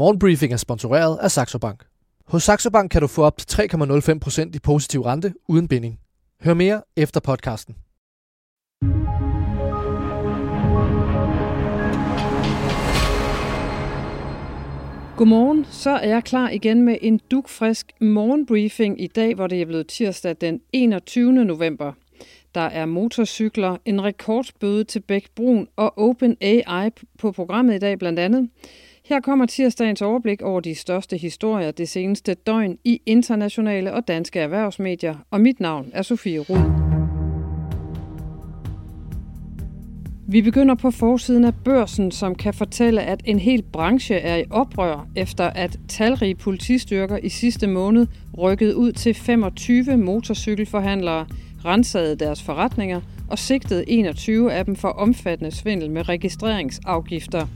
Morgenbriefing er sponsoreret af Saxo Bank. Hos Saxo Bank kan du få op til 3,05% i positiv rente uden binding. Hør mere efter podcasten. Godmorgen, så er jeg klar igen med en dugfrisk morgenbriefing i dag, hvor det er blevet tirsdag den 21. november. Der er motorcykler, en rekordbøde til Bech-Bruun og OpenAI på programmet i dag blandt andet. Her kommer tirsdagens overblik over de største historier det seneste døgn i internationale og danske erhvervsmedier, og mit navn er Sofie Rud. Vi begynder på forsiden af Børsen, som kan fortælle, at en hel branche er i oprør, efter at talrige politistyrker i sidste måned rykkede ud til 25 motorcykelforhandlere, rensede deres forretninger og sigtede 21 af dem for omfattende svindel med registreringsafgifter.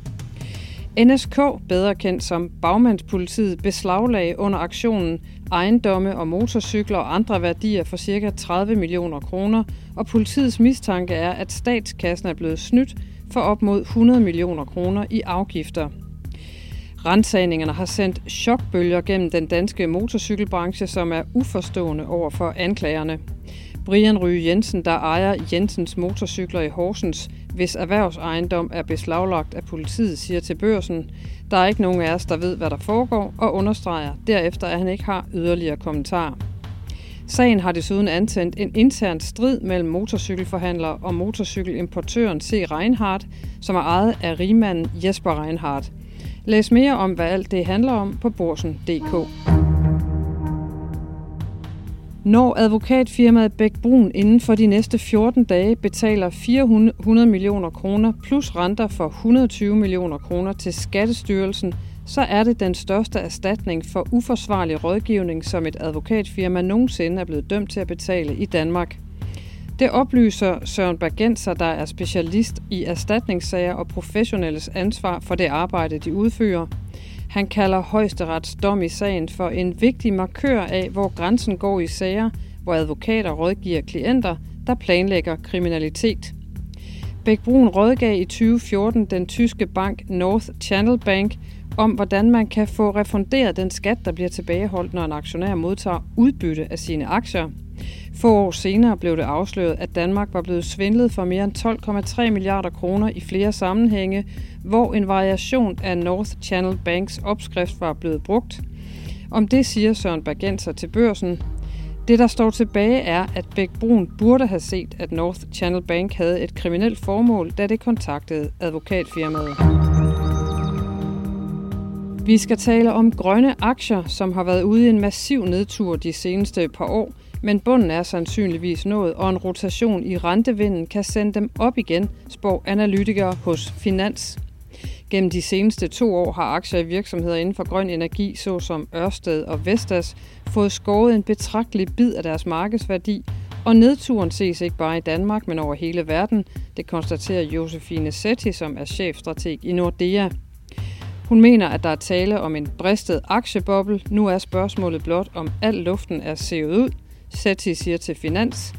NSK, bedre kendt som Bagmandspolitiet, beslaglagde under aktionen ejendomme og motorcykler og andre værdier for ca. 30 millioner kroner, og politiets mistanke er, at statskassen er blevet snydt for op mod 100 millioner kroner i afgifter. Rensagningerne har sendt chokbølger gennem den danske motorcykelbranche, som er uforstående over for anklagerne. Brian Ryge Jensen, der ejer Jensens motorcykler i Horsens, hvis erhvervsejendom er beslaglagt af politiet, siger til Børsen, der er ikke nogen af os, der ved, hvad der foregår, og understreger derefter, at han ikke har yderligere kommentarer. Sagen har desuden antændt en intern strid mellem motorcykelforhandler og motorcykelimportøren C. Reinhardt, som er ejet af rigmanden Jesper Reinhardt. Læs mere om, hvad alt det handler om på Børsen.dk. Når advokatfirmaet Bech-Bruun inden for de næste 14 dage betaler 400 millioner kroner plus renter for 120 millioner kroner til Skattestyrelsen, så er det den største erstatning for uforsvarlig rådgivning, som et advokatfirma nogensinde er blevet dømt til at betale i Danmark. Det oplyser Søren Bergenser, der er specialist i erstatningssager og professionelles ansvar for det arbejde, de udfører. Han kalder Højesterets dom i sagen for en vigtig markør af, hvor grænsen går i sager, hvor advokater rådgiver klienter, der planlægger kriminalitet. Bech-Bruun rådgav i 2014 den tyske bank North Channel Bank om, hvordan man kan få refunderet den skat, der bliver tilbageholdt, når en aktionær modtager udbytte af sine aktier. Få år senere blev det afsløret, at Danmark var blevet svindlet for mere end 12,3 milliarder kroner i flere sammenhænge, hvor en variation af North Channel Banks opskrift var blevet brugt. Om det siger Søren Bergenser til Børsen. Det, der står tilbage, er, at Bech-Bruun burde have set, at North Channel Bank havde et kriminelt formål, da det kontaktede advokatfirmaet. Vi skal tale om grønne aktier, som har været ude i en massiv nedtur de seneste par år, men bunden er sandsynligvis nået, og en rotation i rentevinden kan sende dem op igen, spår analytikere hos Finans. Gennem de seneste 2 år har aktier i virksomheder inden for grøn energi, såsom Ørsted og Vestas, fået skåret en betragtelig bid af deres markedsværdi, og nedturen ses ikke bare i Danmark, men over hele verden. Det konstaterer Josefine Setti, som er chefstrateg i Nordea. Hun mener, at der er tale om en bristet aktieboble. Nu er spørgsmålet blot, om al luften er sivet ud. Setti siger til Finans.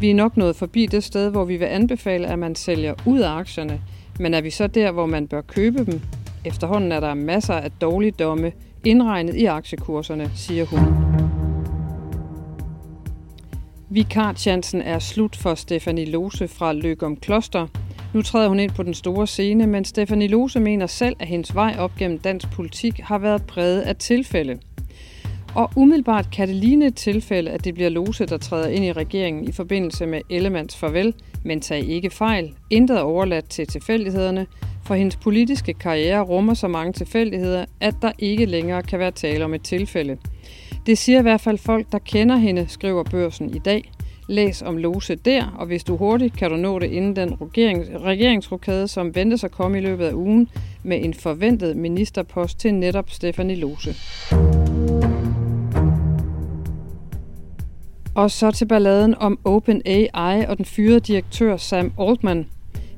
Vi er nok nået forbi det sted, hvor vi vil anbefale, at man sælger ud af aktierne. Men er vi så der, hvor man bør købe dem? Efterhånden er der masser af dårligdomme indregnet i aktiekurserne, siger hun. Vikarchancen er slut for Stephanie Lose fra Løgum Kloster. Nu træder hun ind på den store scene, men Stephanie Lose mener selv, at hendes vej op gennem dansk politik har været præget af tilfælde. Og umiddelbart kan det ligne et tilfælde, at det bliver Lose, der træder ind i regeringen i forbindelse med Ellemands farvel, men tag ikke fejl. Intet er overladt til tilfældighederne, for hendes politiske karriere rummer så mange tilfældigheder, at der ikke længere kan være tale om et tilfælde. Det siger i hvert fald folk, der kender hende, skriver Børsen i dag. Læs om Lose der, og hvis du hurtigt, kan du nå det inden den regeringsrokade, som ventes at komme i løbet af ugen, med en forventet ministerpost til netop Stephanie Lose. Og så til balladen om OpenAI og den fyrede direktør Sam Altman.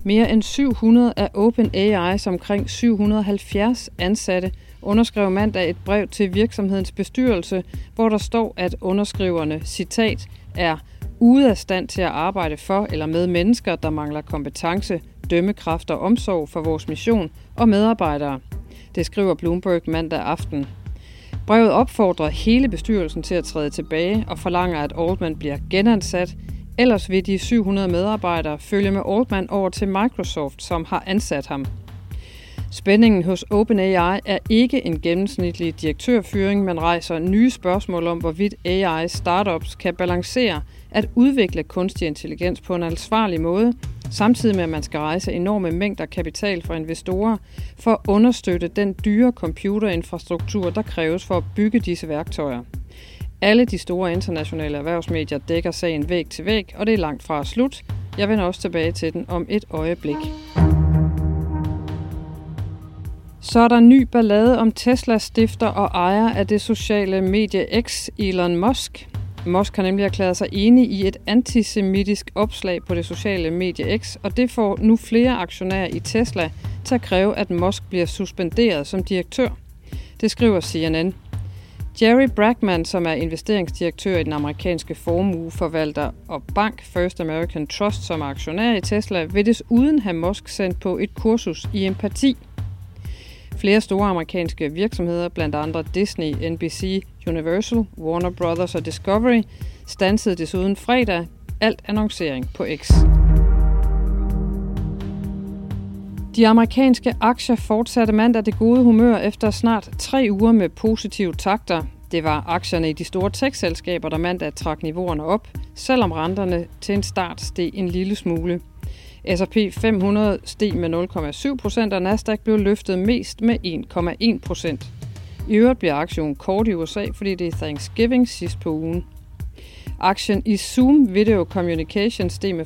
Mere end 700 af OpenAI's omkring 770 ansatte underskrev mandag et brev til virksomhedens bestyrelse, hvor der står, at underskriverne, citat, er ude af stand til at arbejde for eller med mennesker, der mangler kompetence, dømmekraft og omsorg for vores mission og medarbejdere. Det skriver Bloomberg mandag aften. Brevet opfordrer hele bestyrelsen til at træde tilbage og forlanger, at Altman bliver genansat. Ellers vil de 700 medarbejdere følge med Altman over til Microsoft, som har ansat ham. Spændingen hos OpenAI er ikke en gennemsnitlig direktørfyring, men rejser nye spørgsmål om, hvorvidt AI-startups kan balancere at udvikle kunstig intelligens på en ansvarlig måde, samtidig med at man skal rejse enorme mængder kapital fra investorer for at understøtte den dyre computerinfrastruktur, der kræves for at bygge disse værktøjer. Alle de store internationale erhvervsmedier dækker sagen væg til væg, og det er langt fra slut. Jeg vender også tilbage til den om et øjeblik. Så er der ny ballade om Teslas stifter og ejer af det sociale medie X, Elon Musk. Musk har nemlig erklæret sig enig i et antisemitisk opslag på det sociale medie X, og det får nu flere aktionærer i Tesla til at kræve, at Musk bliver suspenderet som direktør. Det skriver CNN. Jerry Bragman, som er investeringsdirektør i den amerikanske formueforvalter og bank First American Trust som aktionær i Tesla, vil desuden have Musk sendt på et kursus i empati. Flere store amerikanske virksomheder, blandt andre Disney, NBC, Universal, Warner Brothers og Discovery, standsede desuden fredag alt annoncering på X. De amerikanske aktier fortsatte mandag det gode humør efter snart 3 uger med positive takter. Det var aktierne i de store tech-selskaber, der mandag trak niveauerne op, selvom renterne til en start steg en lille smule. S&P 500 steg med 0,7%, og Nasdaq blev løftet mest med 1,1%. I øvrigt bliver aktien kort i USA, fordi det er Thanksgiving sidst på ugen. Aktien i Zoom Video Communications steg med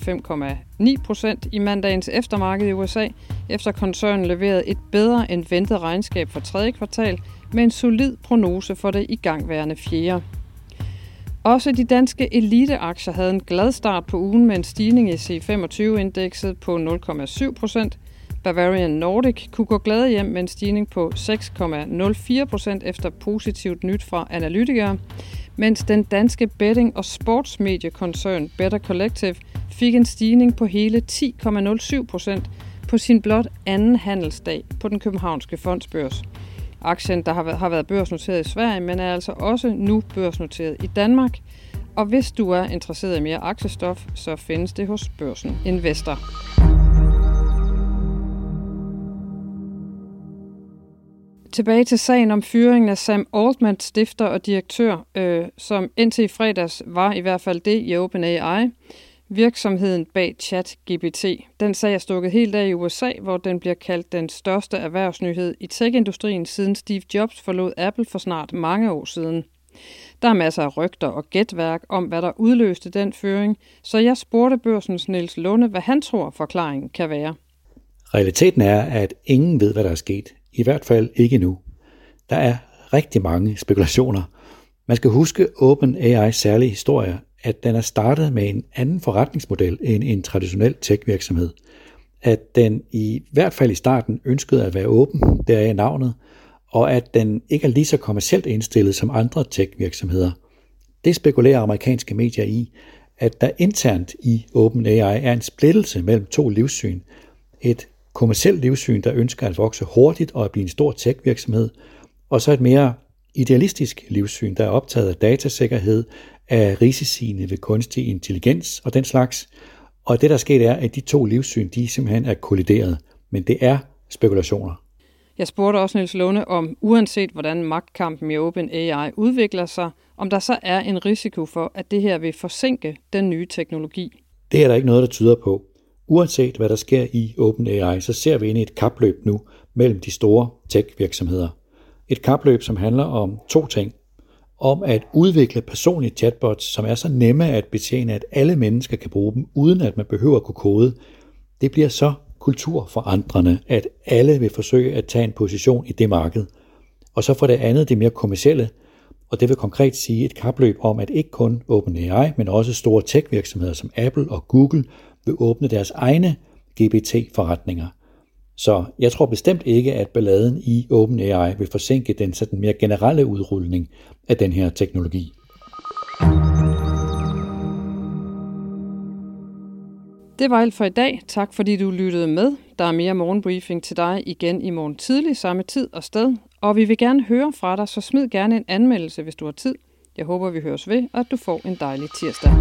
5,9% i mandagens eftermarked i USA, efter koncernen leverede et bedre end ventet regnskab for tredje kvartal med en solid prognose for det igangværende fjerde. Også de danske eliteaktier havde en glad start på ugen med en stigning i C25-indekset på 0,7%. Bavarian Nordic kunne gå glade hjem med en stigning på 6,04% efter positivt nyt fra analytikere, mens den danske betting- og sportsmediekoncern Better Collective fik en stigning på hele 10,07% på sin blot anden handelsdag på den københavnske fondsbørs. Aktien, der har været børsnoteret i Sverige, men er altså også nu børsnoteret i Danmark. Og hvis du er interesseret i mere aktiestof, så findes det hos Børsen Investor. Tilbage til sagen om fyringen af Sam Altman, stifter og direktør, som indtil i fredags var i hvert fald det i OpenAI, virksomheden bag ChatGPT. Den sag er stukket helt af i USA, hvor den bliver kaldt den største erhvervsnyhed i tech-industrien siden Steve Jobs forlod Apple for snart mange år siden. Der er masser af rygter og gætværk om, hvad der udløste den fyring, så jeg spurgte Børsens Niels Lunde, hvad han tror forklaringen kan være. Realiteten er, at ingen ved, hvad der er sket. I hvert fald ikke nu. Der er rigtig mange spekulationer. Man skal huske OpenAI's særlige historie, at den er startet med en anden forretningsmodel end en traditionel tech-virksomhed. At den i hvert fald i starten ønskede at være åben, deraf navnet, og at den ikke er lige så kommercielt indstillet som andre tech-virksomheder. Det spekulerer amerikanske medier i, at der internt i OpenAI er en splittelse mellem to livssyn. Et kommercielt livssyn, der ønsker at vokse hurtigt og at blive en stor tech-virksomhed, og så et mere idealistisk livssyn, der er optaget af datasikkerhed, af risiciene ved kunstig intelligens og den slags. Og det, der skete, er, at de to livssyn, de simpelthen er kollideret. Men det er spekulationer. Jeg spurgte også Niels Lunde om, uanset hvordan magtkampen i OpenAI udvikler sig, om der så er en risiko for, at det her vil forsinke den nye teknologi. Det er der ikke noget, der tyder på. Uanset hvad der sker i OpenAI, så ser vi ind i et kapløb nu mellem de store tech-virksomheder. Et kapløb, som handler om to ting. Om at udvikle personlige chatbots, som er så nemme at betjene, at alle mennesker kan bruge dem, uden at man behøver at kunne kode. Det bliver så kulturforandrende, at alle vil forsøge at tage en position i det marked. Og så for det andet det mere kommercielle, og det vil konkret sige et kapløb om, at ikke kun OpenAI, men også store tech-virksomheder som Apple og Google vil åbne deres egne GPT-forretninger. Så jeg tror bestemt ikke, at balladen i OpenAI vil forsinke den sådan mere generelle udrulning af den her teknologi. Det var alt for i dag. Tak fordi du lyttede med. Der er mere morgenbriefing til dig igen i morgen tidlig, samme tid og sted. Og vi vil gerne høre fra dig, så smid gerne en anmeldelse, hvis du har tid. Jeg håber, vi høres ved, og at du får en dejlig tirsdag.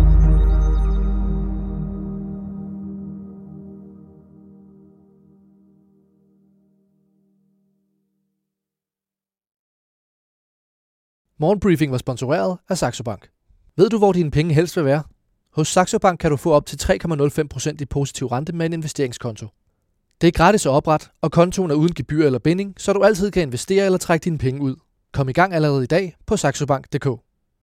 Morgenbriefing var sponsoreret af Saxo Bank. Ved du, hvor dine penge helst vil være? Hos Saxo Bank kan du få op til 3,05% i positiv rente med en investeringskonto. Det er gratis at oprette, og kontoen er uden gebyr eller binding, så du altid kan investere eller trække dine penge ud. Kom i gang allerede i dag på saxobank.dk.